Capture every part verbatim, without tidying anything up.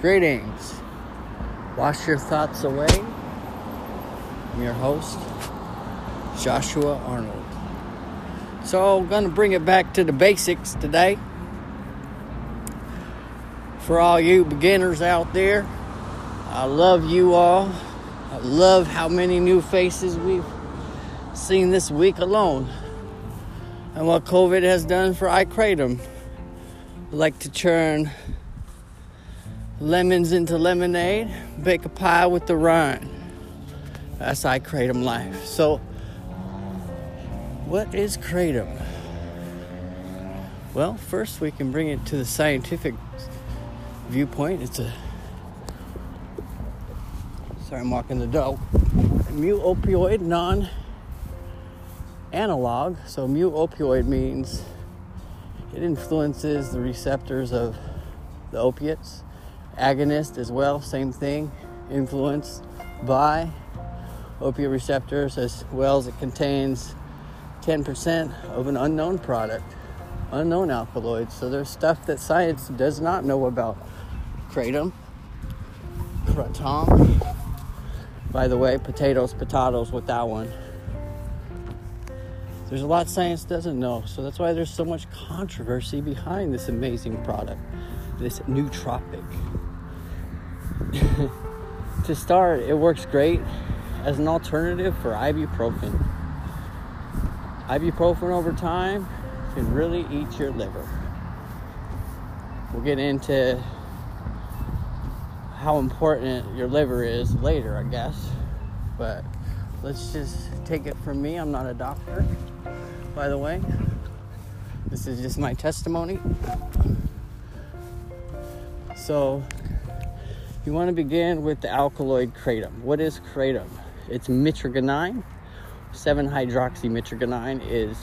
Greetings. Wash your thoughts away. I'm your host, Joshua Arnold. So I'm going to bring it back to the basics today. For all you beginners out there, I love you all. I love how many new faces we've seen this week alone. And what COVID has done for iKratom. I like to churn lemons into lemonade, bake a pie with the rind. That's iKratom Life. So, what is kratom? Well, first we can bring it to the scientific viewpoint. It's a... Sorry, I'm walking the dog. Mu opioid non-analog. So, mu opioid means it influences the receptors of the opiates. Agonist as well, same thing, influenced by opiate receptors, as well as it contains ten percent of an unknown product, unknown alkaloids. So there's stuff that science does not know about kratom, kratom. By the way, potatoes, potatoes with that one. There's a lot science doesn't know, so that's why there's so much controversy behind this amazing product, this nootropic. To start, it works great as an alternative for ibuprofen. Ibuprofen over time can really eat your liver. We'll get into how important your liver is later, I guess. But let's just take it from me. I'm not a doctor, by the way. This is just my testimony. So, you want to begin with the alkaloid kratom. What is kratom? It's mitragynine. seven hydroxymitragynine is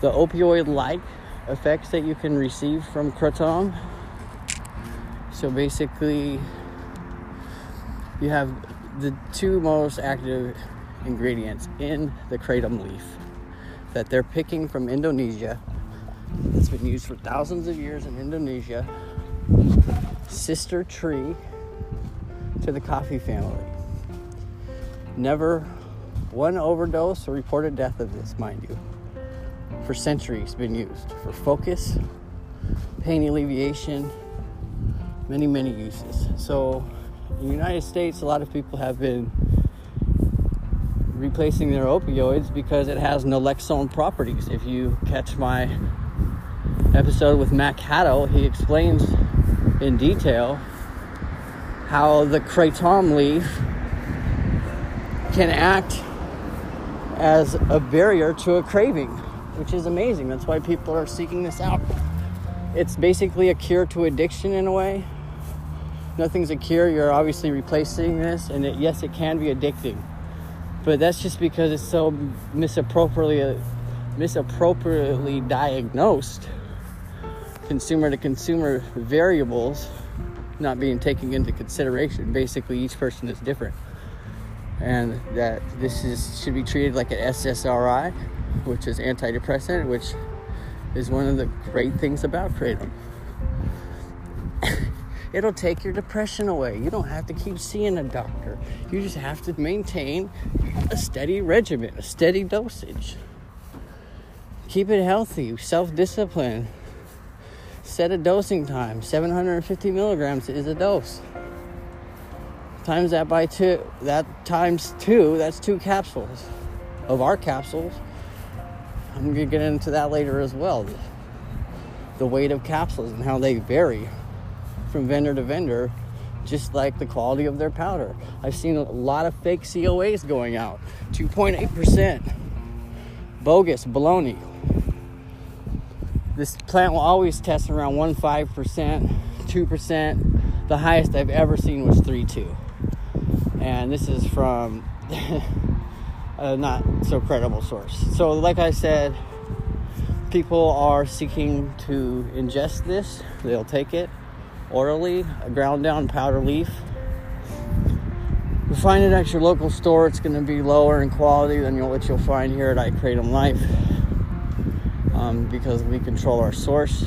the opioid-like effects that you can receive from kratom. So basically, you have the two most active ingredients in the kratom leaf that they're picking from Indonesia. It's been used for thousands of years in Indonesia. Sister tree to the coffee family. Never one overdose or reported death of this, mind you. For centuries been used for focus, pain alleviation, many, many uses. So in the United States, a lot of people have been replacing their opioids because it has naloxone properties. If you catch my episode with Mac Haddow, he explains in detail how the kratom leaf can act as a barrier to a craving, which is amazing. That's why people are seeking this out. It's basically a cure to addiction in a way. Nothing's a cure. You're obviously replacing this, and it, yes, it can be addicting, but that's just because it's so misappropriately misappropriately diagnosed. Consumer to consumer variables not being taken into consideration. Basically, each person is different, and that this is should be treated like an S S R I, which is antidepressant, which is one of the great things about kratom. It'll take your depression away. You don't have to keep seeing a doctor. You just have to maintain a steady regimen, a steady dosage. Keep it healthy, self-discipline. Set a dosing time. seven hundred fifty milligrams is a dose. Times that by two. That times two. That's two capsules of our capsules. I'm gonna get into that later as well. The weight of capsules and how they vary from vendor to vendor, just like the quality of their powder. I've seen a lot of fake C O As going out. two point eight percent. Bogus baloney. This plant will always test around one point five percent, two percent. The highest I've ever seen was three point two. And this is from a not so credible source. So like I said, people are seeking to ingest this. They'll take it orally, a ground down powder leaf. You'll find it at your local store. It's going to be lower in quality than what you'll find here at iKratom Life. Um, because we control our source.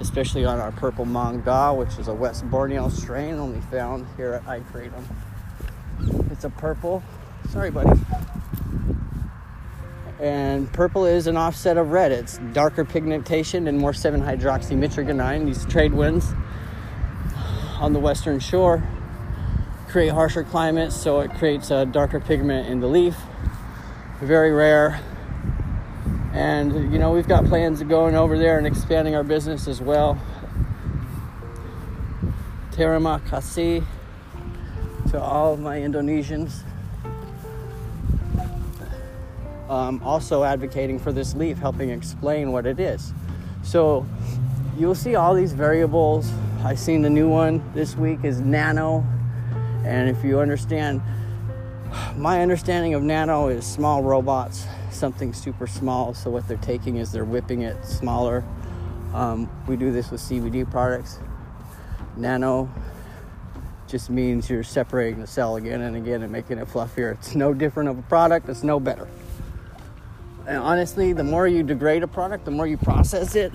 especially on our purple manga, which is a West Borneo strain only found here at iKratom. It's a purple, sorry buddy, and purple is an offset of red. It's darker pigmentation and more seven hydroxymitragynine. These trade winds on the western shore create harsher climates, so it creates a darker pigment in the leaf. Very rare. And, you know, we've got plans of going over there and expanding our business as well. Terima kasih to all of my Indonesians. Um, also advocating for this leaf, helping explain what it is. So you'll see all these variables. I seen the new one this week is nano. And if you understand, my understanding of nano is small robots, something super small. So what they're taking is they're whipping it smaller. Um, we do this with C B D products. Nano just means you're separating the cell again and again and making it fluffier. It's no different of a product. It's no better. And honestly, the more you degrade a product, the more you process it,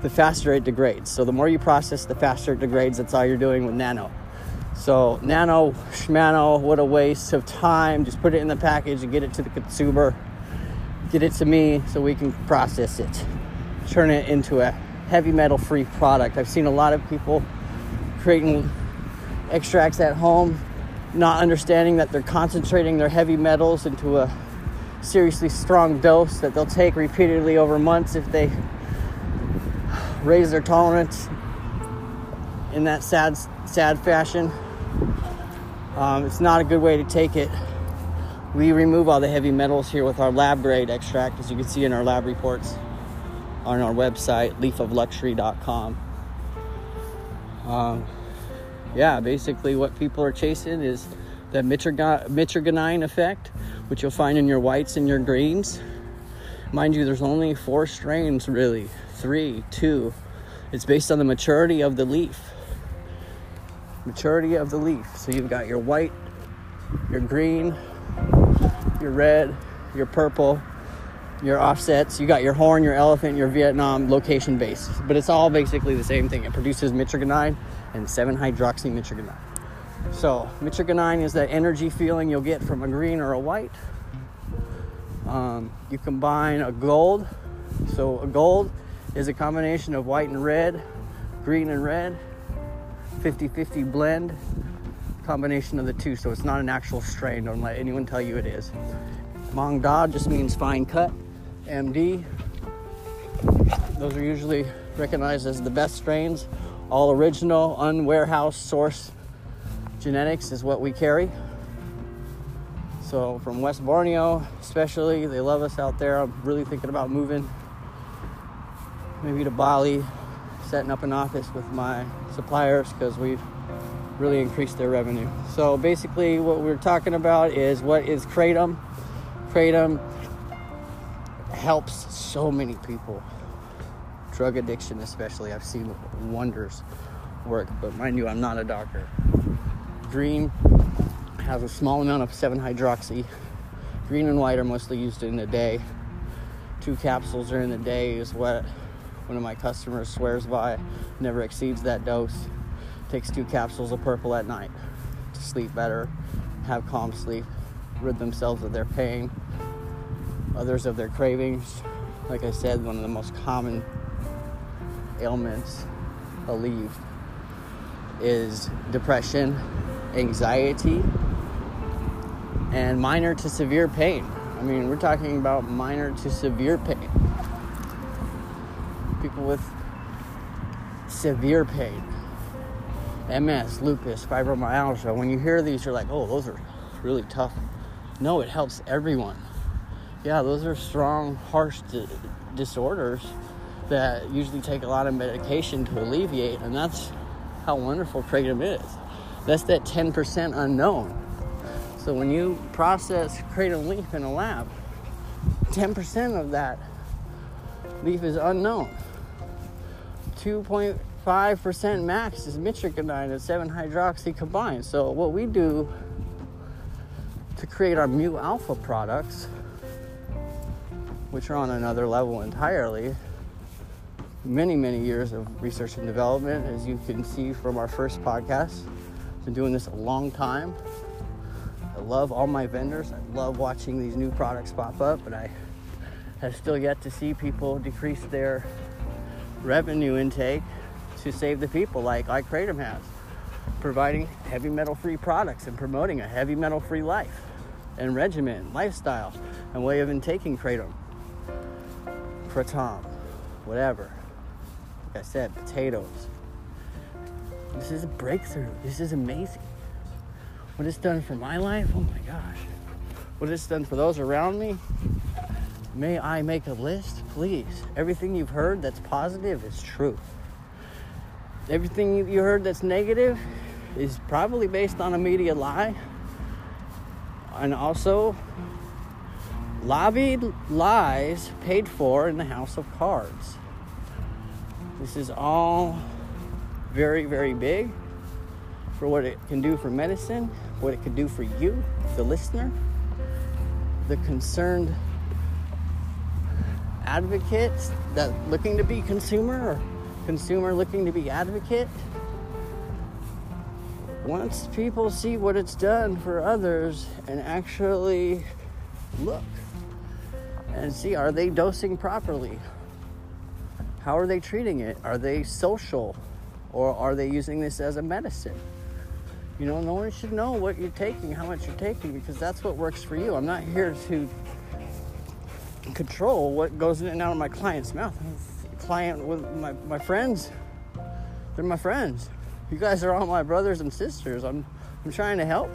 the faster it degrades. So the more you process, the faster it degrades. That's all you're doing with nano. So nano, schmano, what a waste of time. Just put it in the package and get it to the consumer. Get it to me so we can process it. Turn it into a heavy metal-free product. I've seen a lot of people creating extracts at home, not understanding that they're concentrating their heavy metals into a seriously strong dose that they'll take repeatedly over months if they raise their tolerance in that sad sad fashion. Um, it's not a good way to take it. We remove all the heavy metals here with our lab grade extract, as you can see in our lab reports on our website, leaf of luxury dot com. Um, yeah, basically what people are chasing is the mitriganine effect, which you'll find in your whites and your greens. Mind you, there's only four strains really, three, two. It's based on the maturity of the leaf. Maturity of the leaf. So you've got your white, your green, your red, your purple, your offsets. You got your horn, your elephant, your Vietnam, location base. But it's all basically the same thing. It produces mitriganine and seven hydroxymitragynine. So mitriganine is that energy feeling you'll get from a green or a white. Um, you combine a gold. So a gold is a combination of white and red, green and red, fifty-fifty blend, combination of the two. So it's not an actual strain. Don't let anyone tell you it is. Mong Da just means fine cut. M D, those are usually recognized as the best strains. All original, unwarehouse source genetics is what we carry. So from West Borneo, especially, they love us out there. I'm really thinking about moving maybe to Bali, setting up an office with my suppliers because we've really increased their revenue. So basically what we're talking about is what is kratom. Kratom helps so many people. Drug addiction especially. I've seen wonders work, but mind you, I'm not a doctor. Green has a small amount of seven hydroxy. Green and white are mostly used in the day. Two capsules during the day is what one of my customers swears by, never exceeds that dose. Takes two capsules of purple at night to sleep better, have calm sleep, rid themselves of their pain, others of their cravings. Like I said, one of the most common ailments alleviated is depression, anxiety, and minor to severe pain. I mean, we're talking about minor to severe pain. People with severe pain, M S, lupus, fibromyalgia. When you hear these, you're like, oh, those are really tough. No, it helps everyone. Yeah, those are strong, harsh di- disorders that usually take a lot of medication to alleviate, and that's how wonderful kratom is. That's that ten percent unknown. So when you process kratom leaf in a lab, ten percent of that leaf is unknown. two point five percent max is mitriganine and seven hydroxy combined. So what we do to create our Mu alpha products, which are on another level entirely, many, many years of research and development, as you can see from our first podcast. I've been doing this a long time. I love all my vendors. I love watching these new products pop up, but I have still yet to see people decrease their revenue intake to save the people like iKratom has, providing heavy metal-free products and promoting a heavy metal-free life and regimen, lifestyle, and way of intaking kratom, kratom, whatever. Like I said, potatoes. This is a breakthrough. This is amazing. What it's done for my life, oh my gosh. What it's done for those around me. May I make a list, please? Everything you've heard that's positive is true. Everything you heard that's negative is probably based on a media lie. And also, lobbied lies paid for in the House of Cards. This is all very, very big for what it can do for medicine, what it can do for you, the listener, the concerned advocates that looking to be consumer, or consumer looking to be advocate. Once people see what it's done for others and actually look and see, are they dosing properly? How are they treating it? Are they social, or are they using this as a medicine? You know, no one should know what you're taking, how much you're taking, because that's what works for you. I'm not here to control what goes in and out of my client's mouth. Client with my, my friends, they're my friends. You guys are all my brothers and sisters. I'm I'm trying to help.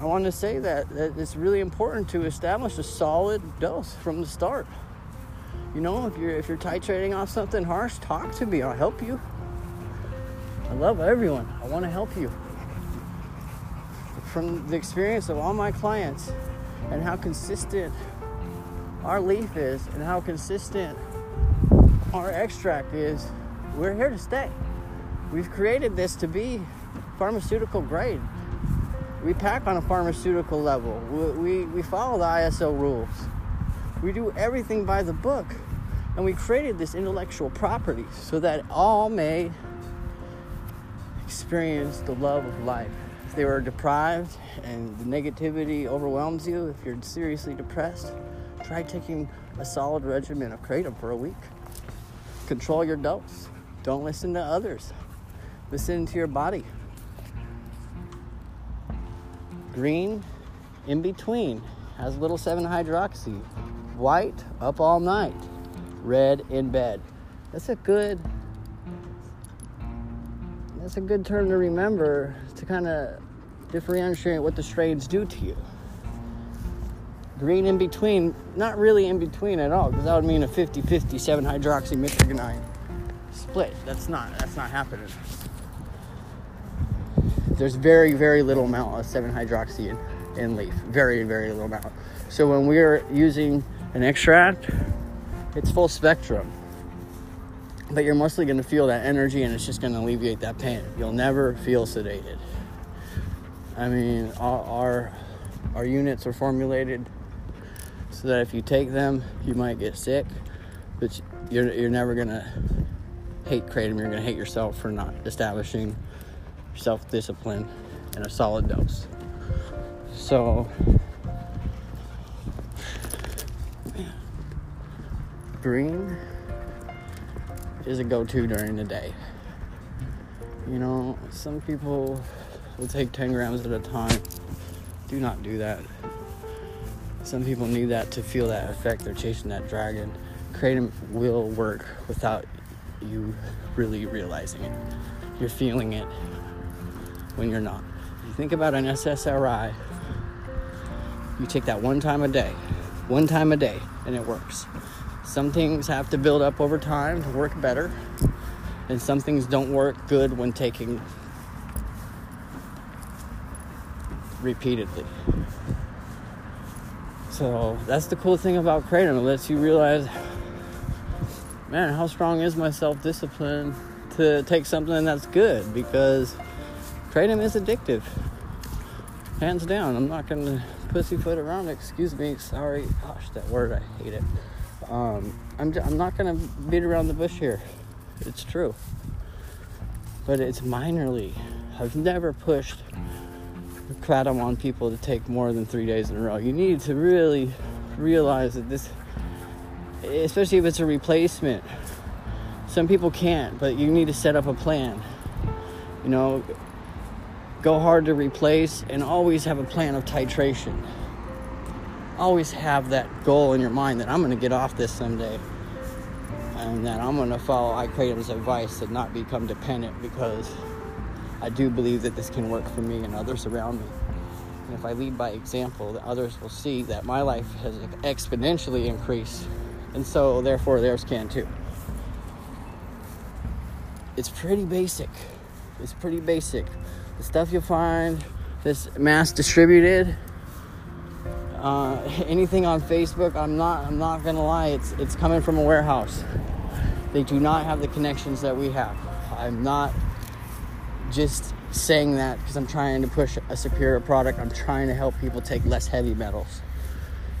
I want to say that, that it's really important to establish a solid dose from the start. You know, if you're if you're titrating off something harsh, talk to me. I'll help you. I love everyone. I want to help you. From the experience of all my clients and how consistent our leaf is and how consistent our extract is, we're here to stay. We've created this to be pharmaceutical grade. We pack on a pharmaceutical level. We, we, we follow the I S O rules. We do everything by the book. And we created this intellectual property so that all may experience the love of life. If they were deprived and the negativity overwhelms you, if you're seriously depressed, try taking a solid regimen of kratom for a week. Control your dose. Don't listen to others. Listen to your body. Green, in between, has little seven hydroxy. White, up all night. Red, in bed. That's a good, that's a good term to remember, to kind of differentiate what the strains do to you. Green in between, not really in between at all, because that would mean a fifty-fifty seven hydroxymitragynine split. That's not, that's not happening. There's very, very little amount of seven hydroxy in, in leaf. Very, very little amount. So when we're using an extract, it's full spectrum. But you're mostly going to feel that energy, and it's just going to alleviate that pain. You'll never feel sedated. I mean, our, our units are formulated so that if you take them, you might get sick. But you're, you're never going to hate kratom. You're going to hate yourself for not establishing self-discipline and a solid dose. So, green is a go-to during the day. You know, some people will take ten grams at a time. Do not do that. Some people need that to feel that effect. They're chasing that dragon. Kratom will work without you really realizing it. You're feeling it when you're not. You think about an S S R I. You take that one time a day. One time a day, and it works. Some things have to build up over time to work better, and some things don't work good when taking repeatedly. So that's the cool thing about kratom. It lets you realize, man, how strong is my self-discipline to take something that's good? Because kratom is addictive, hands down. I'm not going to pussyfoot around. Excuse me, sorry. Gosh, that word, I hate it. Um, I'm, I'm not going to beat around the bush here. It's true. But it's minorly. I've never pushed kratom on people to take more than three days in a row. You need to really realize that this, especially if it's a replacement, some people can't, but you need to set up a plan. You know, go hard to replace and always have a plan of titration. Always have that goal in your mind that I'm going to get off this someday, and that I'm going to follow iKratom's advice and not become dependent, because I do believe that this can work for me and others around me. And if I lead by example, the others will see that my life has exponentially increased, and so therefore theirs can too. It's pretty basic. It's pretty basic. The stuff you'll find this mass distributed, uh, anything on Facebook, I'm not I'm not gonna lie, it's it's coming from a warehouse. They do not have the connections that we have. I'm not just saying that because I'm trying to push a superior product. I'm trying to help people take less heavy metals.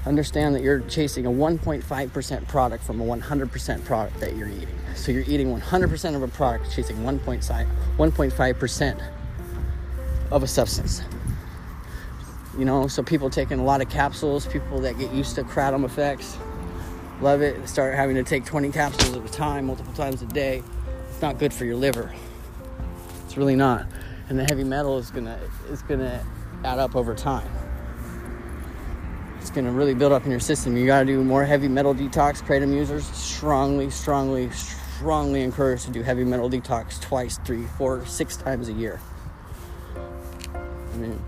Understand that you're chasing a one point five percent product from a one hundred percent product that you're eating. So you're eating one hundred percent of a product, chasing one point five percent of a substance. You know, so people taking a lot of capsules, people that get used to kratom effects, love it, start having to take twenty capsules at a time, multiple times a day. It's not good for your liver. It's really not. And the heavy metal is gonna is gonna add up over time. It's gonna really build up in your system. You gotta do more heavy metal detox. Kratom users strongly, strongly, strongly encouraged to do heavy metal detox twice, three, four, six times a year. I mean,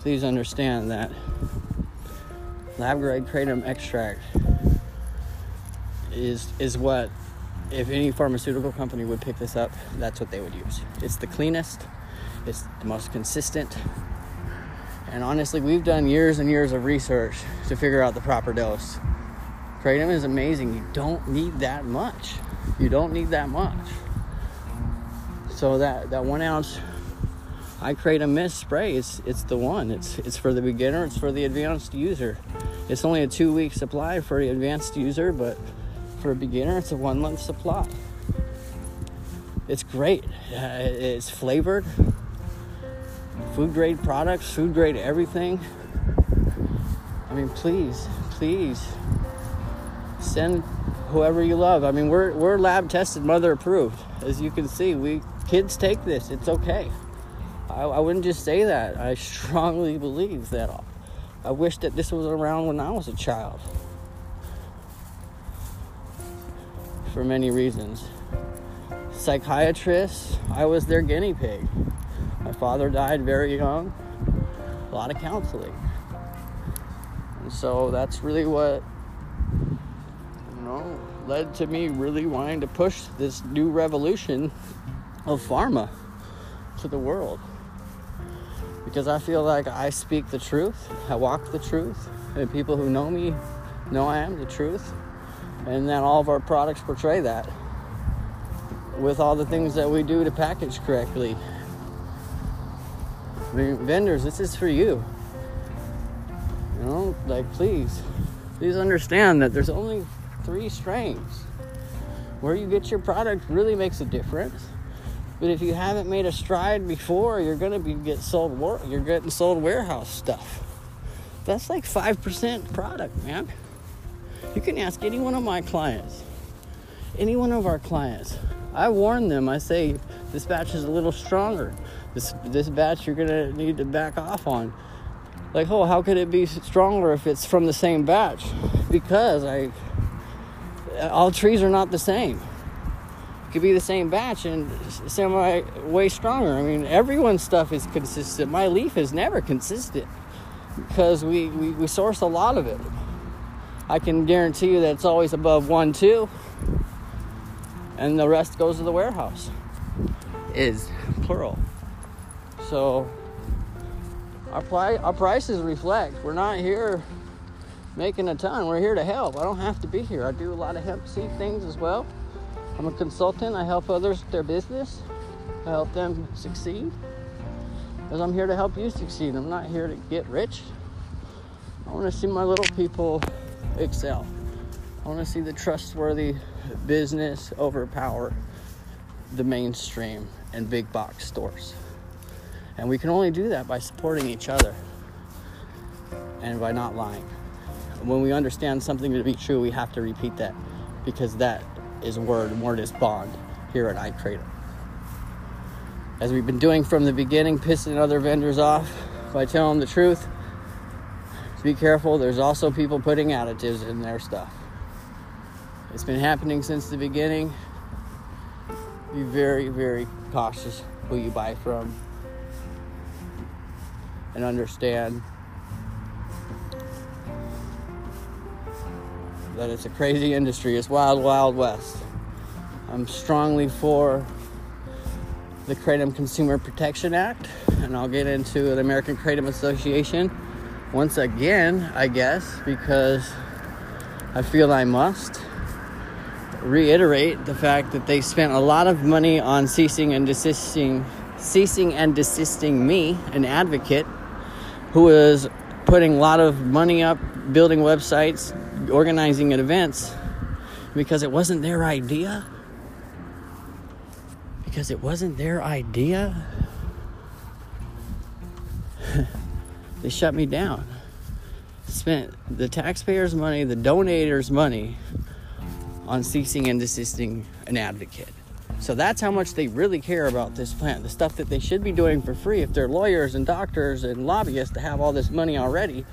please understand that lab grade kratom extract is is what, if any pharmaceutical company would pick this up, that's what they would use. It's the cleanest, it's the most consistent, and honestly, we've done years and years of research to figure out the proper dose. Kratom is amazing. You don't need that much. You don't need that much. So that, that one ounce iKratom mist spray, is it's the one. It's it's for the beginner. It's for the advanced user. It's only a two week supply for the advanced user, but for a beginner, it's a one month supply. It's great. Uh, it's flavored, food grade products, food grade everything. I mean, please, please send whoever you love. I mean, we're we're lab tested, mother approved. As you can see, we kids take this. It's okay. I, I wouldn't just say that. I strongly believe that. I wish that this was around when I was a child, for many reasons. Psychiatrists, I was their guinea pig. My father died very young. A lot of counseling. And so that's really what, you know, led to me really wanting to push this new revolution of pharma to the world. Because I feel like I speak the truth, I walk the truth, and people who know me know I am the truth. And then all of our products portray that, with all the things that we do to package correctly. I mean, vendors, this is for you. You know, like, please, please understand that there's only three strains. Where you get your product really makes a difference. But if you haven't made a stride before, you're gonna be get sold. War- you're getting sold warehouse stuff. That's like five percent product, man. You can ask any one of my clients, any one of our clients. I warn them. I say, this batch is a little stronger. This this batch you're gonna need to back off on. Like, oh, how could it be stronger if it's from the same batch? Because I, all trees are not the same. It could be the same batch and semi way stronger. I mean, everyone's stuff is consistent. My leaf is never consistent because we, we, we source a lot of it. I can guarantee you that it's always above one, two, and the rest goes to the warehouse, is plural. So our, pri- our prices reflect. We're not here making a ton. We're here to help. I don't have to be here. I do a lot of hemp seed things as well. I'm a consultant. I help others with their business. I help them succeed, because I'm here to help you succeed. I'm not here to get rich. I want to see my little people excel. I want to see the trustworthy business overpower the mainstream and big box stores. And we can only do that by supporting each other and by not lying. When we understand something to be true, we have to repeat that, because that is word, word is bond here at iKratom. As we've been doing from the beginning, pissing other vendors off by telling them the truth. Be careful, there's also people putting additives in their stuff. It's been happening since the beginning. Be very, very cautious who you buy from, and understand that it's a crazy industry. It's wild, wild west. I'm strongly for the Kratom Consumer Protection Act, and I'll get into the American Kratom Association once again, I guess, because I feel I must reiterate the fact that they spent a lot of money on ceasing and desisting, ceasing and desisting me, an advocate who is putting a lot of money up, building websites, organizing events, because it wasn't their idea. Because it wasn't their idea. They shut me down. Spent the taxpayers' money, the donators' money, on ceasing and desisting an advocate. So that's how much they really care about this plant. The stuff that they should be doing for free. If they're lawyers and doctors and lobbyists to have all this money already,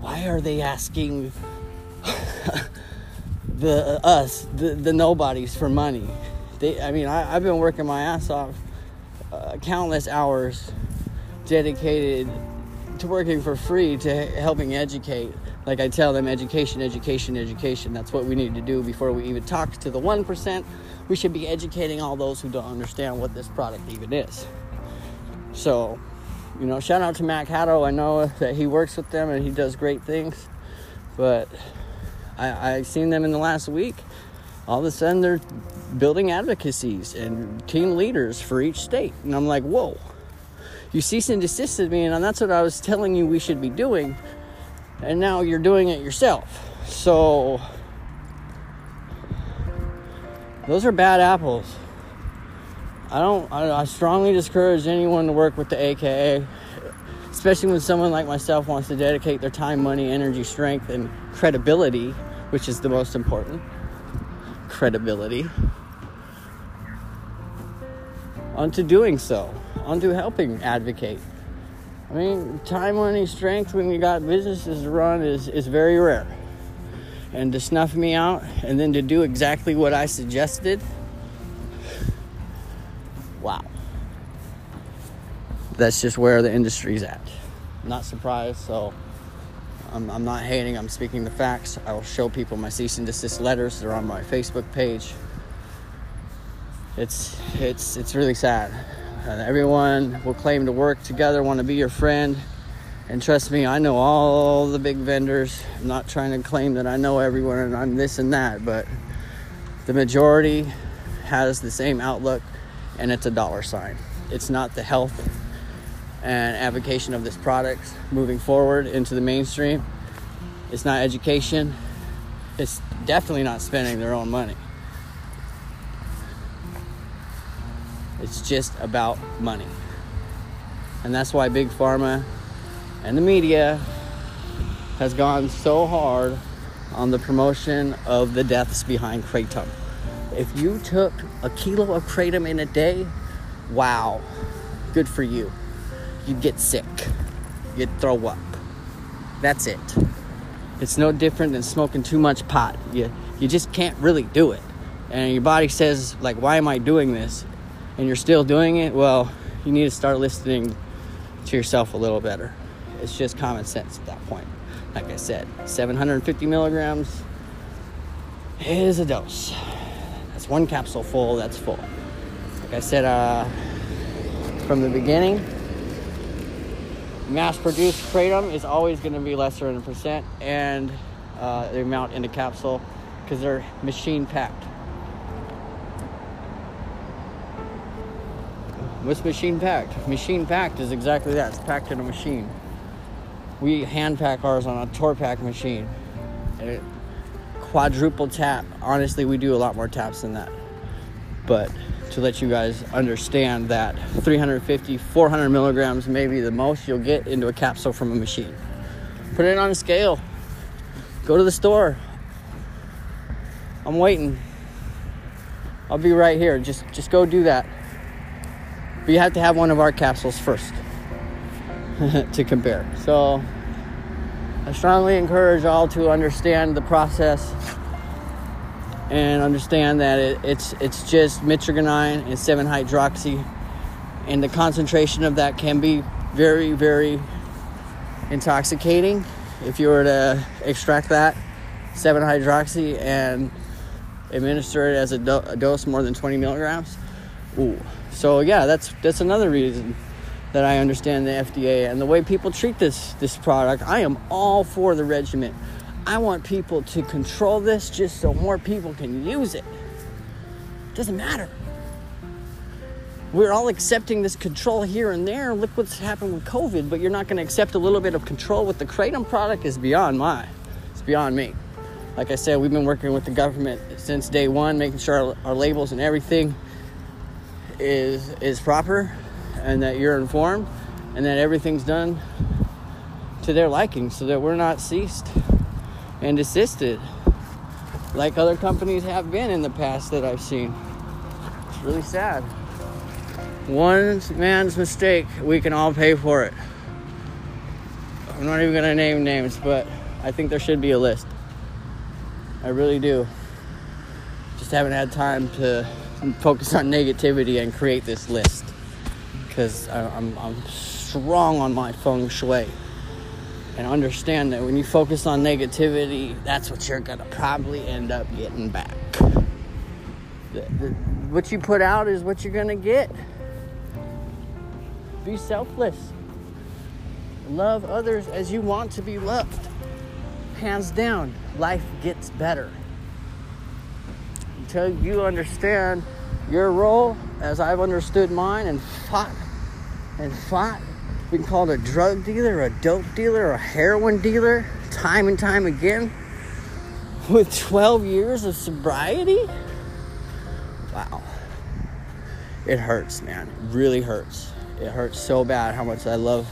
why are they asking the us, the, the nobodies, for money? They, I mean, I, I've been working my ass off, uh, countless hours dedicated to working for free, to helping educate. Like I tell them, education, education, education. That's what we need to do before we even talk to the one percent. We should be educating all those who don't understand what this product even is. So, you know, shout out to Mac Haddow. I know that he works with them and he does great things. But I, I seen them in the last week. All of a sudden, they're building advocacies and team leaders for each state. And I'm like, whoa. You cease and desisted me, and that's what I was telling you we should be doing, and now you're doing it yourself. So, those are bad apples. I don't, I, I strongly discourage anyone to work with the A K A, especially when someone like myself wants to dedicate their time, money, energy, strength, and credibility, which is the most important. Credibility. Onto doing so. Onto helping advocate. I mean, time, money, strength when you got businesses to run is, is very rare. And to snuff me out and then to do exactly what I suggested, wow. That's just where the industry's at. I'm not surprised, so I'm, I'm not hating. I'm speaking the facts. I will show people my cease and desist letters. They're on my Facebook page. It's, it's, it's really sad. And everyone will claim to work together, want to be your friend. And trust me, I know all the big vendors. I'm not trying to claim that I know everyone and I'm this and that, but the majority has the same outlook, and it's a dollar sign. It's not the health and avocation of this product moving forward into the mainstream. It's not education. It's definitely not spending their own money. It's just about money. And that's why Big Pharma and the media has gone so hard on the promotion of the deaths behind Kratom. If you took a kilo of Kratom in a day, wow, good for you. You'd get sick. You'd throw up. That's it. It's no different than smoking too much pot. You, you just can't really do it. And your body says, like, why am I doing this? And you're still doing it. Well, you need to start listening to yourself a little better. It's just common sense at that point. Like I said, seven hundred fifty milligrams is a dose. That's one capsule full. That's full. Like I said, uh, from the beginning, mass-produced kratom is always going to be lesser in percent and uh, the amount in the capsule, because they're machine-packed. What's machine packed? Machine packed is exactly that. It's packed in a machine. We hand pack ours on a Torpac machine. And it quadruple tap. Honestly, we do a lot more taps than that, but to let you guys understand that three fifty, four hundred milligrams may be the most you'll get into a capsule from a machine. Put it on a scale. Go to the store. I'm waiting. I'll be right here. Just just go do that. But you have to have one of our capsules first to compare. So I strongly encourage all to understand the process and understand that it, it's it's just mitragynine and seven hydroxy, and the concentration of that can be very, very intoxicating if you were to extract that seven hydroxy and administer it as a, do- a dose more than twenty milligrams. Ooh. So yeah, that's that's another reason that I understand the F D A and the way people treat this this product. I am all for the regimen. I want people to control this just so more people can use it. Doesn't matter. We're all accepting this control here and there. Look what's happened with COVID, but you're not going to accept a little bit of control with the kratom product. Is beyond my, it's beyond me. Like I said, we've been working with the government since day one, making sure our, our labels and everything is is proper, and that you're informed, and that everything's done to their liking, so that we're not ceased and desisted like other companies have been in the past that I've seen. It's really sad. One man's mistake, we can all pay for it. I'm not even gonna name names, but I think there should be a list. I really do. Just haven't had time to focus on negativity and create this list, because I'm, I'm strong on my feng shui. And understand that when you focus on negativity, that's what you're gonna probably end up getting back. The, the, what you put out is what you're gonna get. Be selfless. Love others as you want to be loved. Hands down, life gets better. Until you understand your role, as I've understood mine and fought and fought. Been called a drug dealer, a dope dealer, a heroin dealer, time and time again, with twelve years of sobriety? Wow. It hurts, man. It really hurts. It hurts so bad how much I love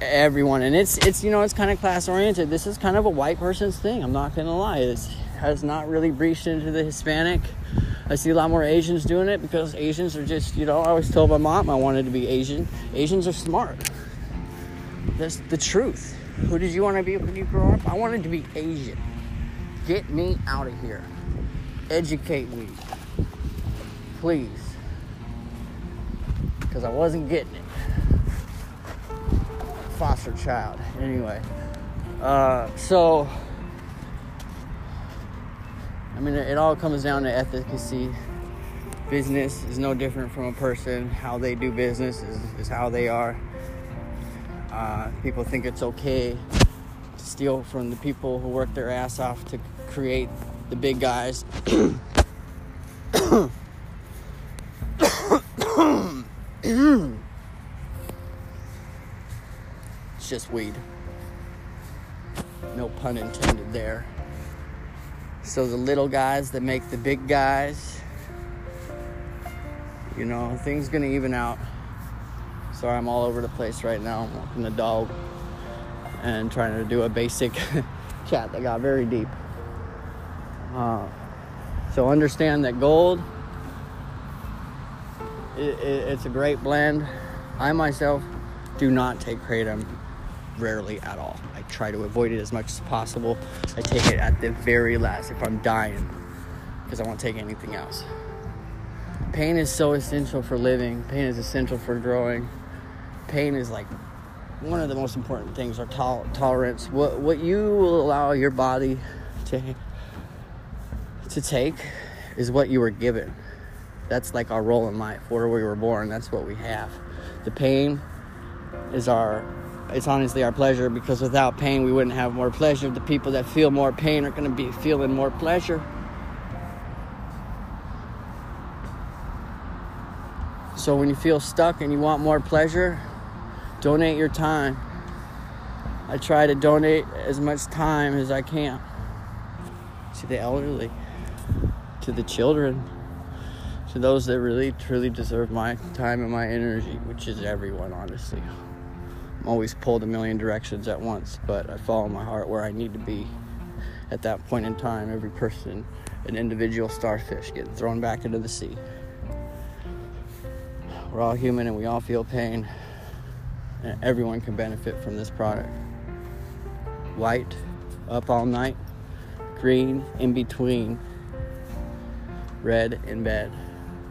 everyone. And it's, it's you know, it's kind of class-oriented. This is kind of a white person's thing. I'm not going to lie. It has not really breached into the Hispanic. I see a lot more Asians doing it, because Asians are just, you know, I always told my mom I wanted to be Asian. Asians are smart. That's the truth. Who did you want to be when you grow up? I wanted to be Asian. Get me out of here. Educate me. Please. Because I wasn't getting it. Foster child. Anyway. Uh, so... I mean, it all comes down to efficacy. Business is no different from a person. How they do business is, is how they are. Uh, people think it's okay to steal from the people who work their ass off to create the big guys. It's just weed. No pun intended there. So the little guys that make the big guys, you know, things gonna even out. Sorry, I'm all over the place right now. I'm walking the dog and trying to do a basic chat that got very deep. Uh, so understand that gold, it, it, it's a great blend. I myself do not take kratom, rarely at all. Try to avoid it as much as possible. I take it at the very last if I'm dying, because I won't take anything else. Pain is so essential for living. Pain is essential for growing. Pain is like one of the most important things. Our tol- tolerance, what what you will allow your body to to take is what you were given. That's like our role in life. Where we were born, that's what we have. The pain is our It's honestly our pleasure, because without pain, we wouldn't have more pleasure. The people that feel more pain are going to be feeling more pleasure. So when you feel stuck and you want more pleasure, donate your time. I try to donate as much time as I can. to the elderly, to the children, to those that really, truly deserve my time and my energy, which is everyone, honestly. I'm always pulled a million directions at once, but I follow my heart where I need to be. At that point in time, every person, an individual starfish, getting thrown back into the sea. We're all human and we all feel pain, and everyone can benefit from this product. White, up all night, green, in between, red, in bed.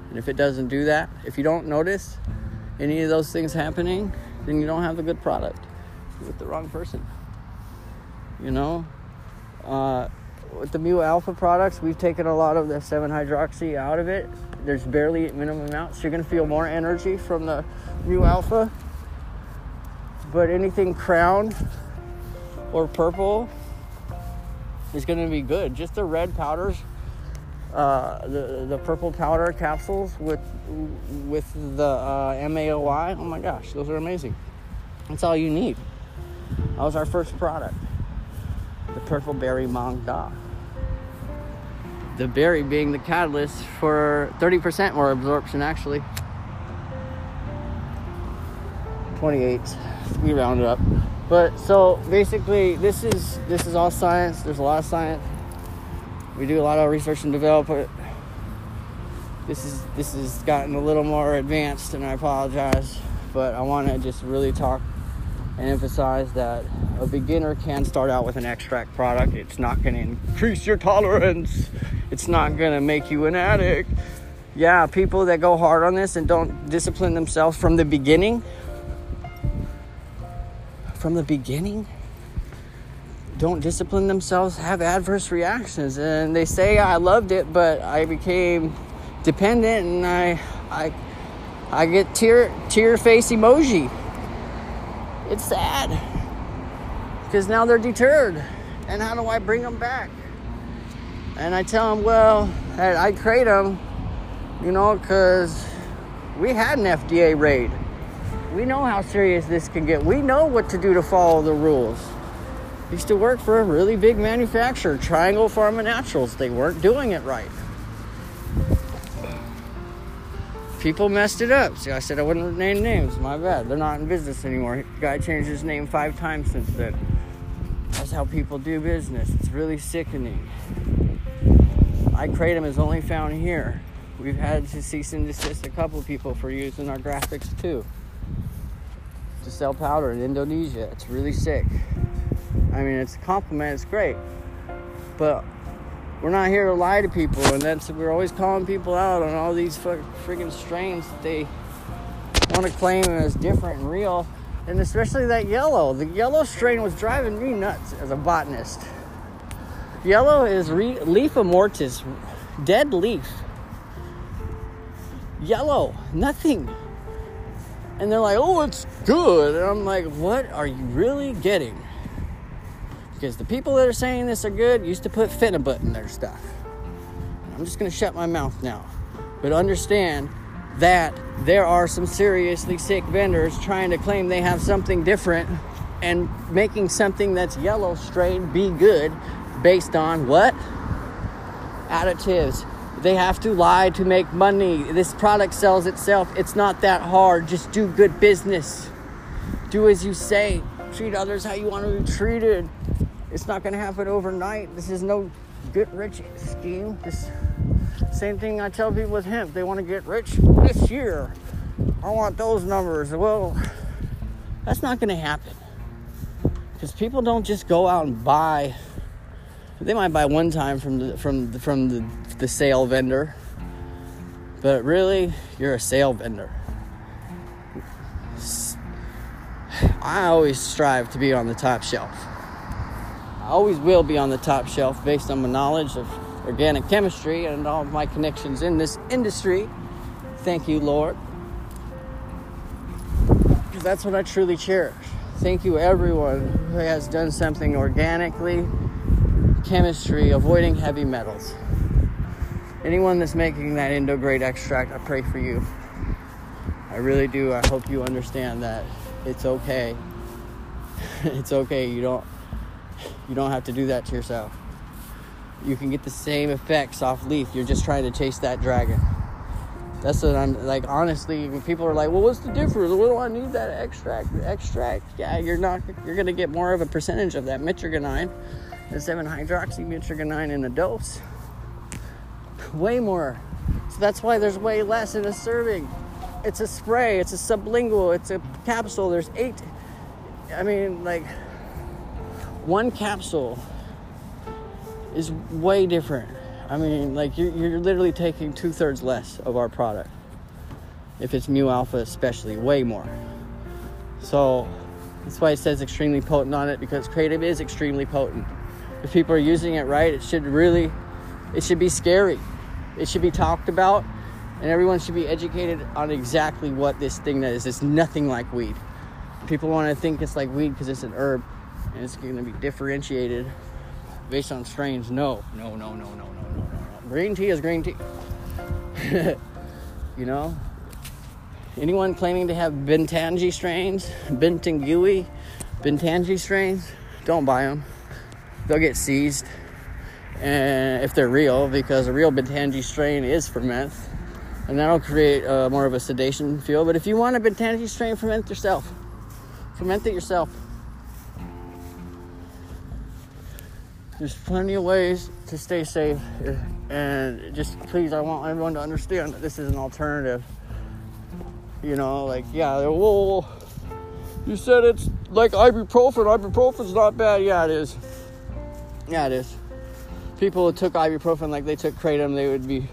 And if it doesn't do that, if you don't notice any of those things happening, then you don't have a good product. You're with the wrong person. You know? Uh, with the Mu alpha products, we've taken a lot of the seven hydroxy out of it. There's barely minimum amounts. You're going to feel more energy from the Mu alpha. But anything crown or purple is going to be good. Just the red powders, uh, the the purple powder capsules with with the uh, M A O I. Oh my gosh, those are amazing. That's all you need. That was our first product. The purple berry Mang Da. The berry being the catalyst for thirty percent more absorption, actually. twenty-eight, we rounded up. But so basically, this is this is all science. There's a lot of science. We do a lot of research and develop it. This is this has gotten a little more advanced, and I apologize, but I want to just really talk and emphasize that a beginner can start out with an extract product. It's not going to increase your tolerance. It's not going to make you an addict. Yeah, people that go hard on this and don't discipline themselves from the beginning, from the beginning, don't discipline themselves, have adverse reactions. And they say, I loved it, but I became dependent and I I, I get tear, tear face emoji. It's sad, because now they're deterred. And how do I bring them back? And I tell them, well, I create them, you know, because we had an F D A raid. We know how serious this can get. We know what to do to follow the rules. Used to work for a really big manufacturer, Triangle Pharma Naturals. They weren't doing it right. People messed it up. See, I said I wouldn't name names. My bad. They're not in business anymore. The guy changed his name five times since then. That's how people do business. It's really sickening. iKratom is only found here. We've had to cease and desist a couple of people for using our graphics too. To sell powder in Indonesia. It's really sick. I mean, it's a compliment. It's great. But we're not here to lie to people, and that's we're always calling people out on all these fuck, freaking strains that they want to claim as different and real, and especially that yellow. The yellow strain was driving me nuts as a botanist. Yellow is re- leafa mortis, dead leaf. Yellow, nothing. And they're like, oh, it's good. And I'm like, what are you really getting? Because the people that are saying this are good used to put Finnabutt in their stuff. I'm just going to shut my mouth now. But understand that there are some seriously sick vendors trying to claim they have something different and making something that's yellow strain be good based on what? Additives. They have to lie to make money. This product sells itself. It's not that hard. Just do good business. Do as you say. Treat others how you want to be treated. It's not going to happen overnight. This is no get-rich scheme. This same thing I tell people with hemp. They want to get rich this year. I want those numbers. Well, that's not going to happen. Because people don't just go out and buy. They might buy one time from the, from the, from the, the sale vendor. But really, you're a sale vendor. I always strive to be on the top shelf. I always will be on the top shelf based on my knowledge of organic chemistry and all of my connections in this industry. Thank you, Lord. Because that's what I truly cherish. Thank you, everyone who has done something organically, chemistry, avoiding heavy metals. Anyone that's making that Indograde extract, I pray for you. I really do. I hope you understand that it's okay. It's okay. You don't. You don't have to do that to yourself. you can get the same effects off leaf. You're just trying to chase that dragon. That's what I'm like. Honestly, when people are like, "Well, what's the difference? What do I need that extract?" Extract, yeah, you're not. You're gonna get more of a percentage of that mitragynine, the seven hydroxymitragynine in a dose. Way more. So that's why there's way less in a serving. It's a spray. It's a sublingual. It's a capsule. There's eight. I mean, like, one capsule is way different. I mean, like, you're, you're literally taking two-thirds less of our product. If it's Mu alpha especially, way more. So that's why it says extremely potent on it, because kratom is extremely potent. If people are using it right, it should really, it should be scary. It should be talked about, and everyone should be educated on exactly what this thing that is. It's nothing like weed. People want to think it's like weed because it's an herb, and it's going to be differentiated based on strains. No, no, no, no, no, no, no, no. Green tea is green tea. You know? Anyone claiming to have Bentuangie strains, Bentangi, Bintangi strains, don't buy them. They'll get seized. And if they're real, because a real Bentuangie strain is for meth. And that'll create uh, more of a sedation feel. But if you want a Bentuangie strain, ferment yourself. Ferment it yourself. There's plenty of ways to stay safe, and just please, I want everyone to understand that this is an alternative. You know, like, yeah, well, you said it's like ibuprofen. Ibuprofen's not bad. Yeah, it is. Yeah, it is. People who took ibuprofen like they took kratom, they would be,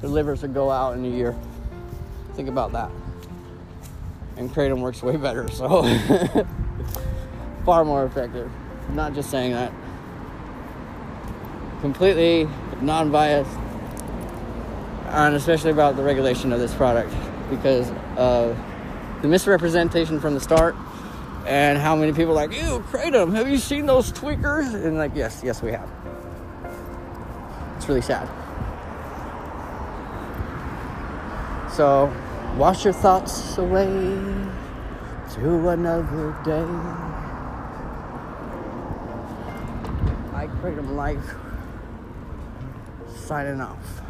their livers would go out in a year. Think about that. And kratom works way better, so far more effective. I'm not just saying that. Completely non-biased, and especially about the regulation of this product, because of the misrepresentation from the start, and how many people are like, ew, kratom, have you seen those tweakers? And like, yes, yes, we have. It's really sad. So, wash your thoughts away to another day. iKratom Life. Signing off.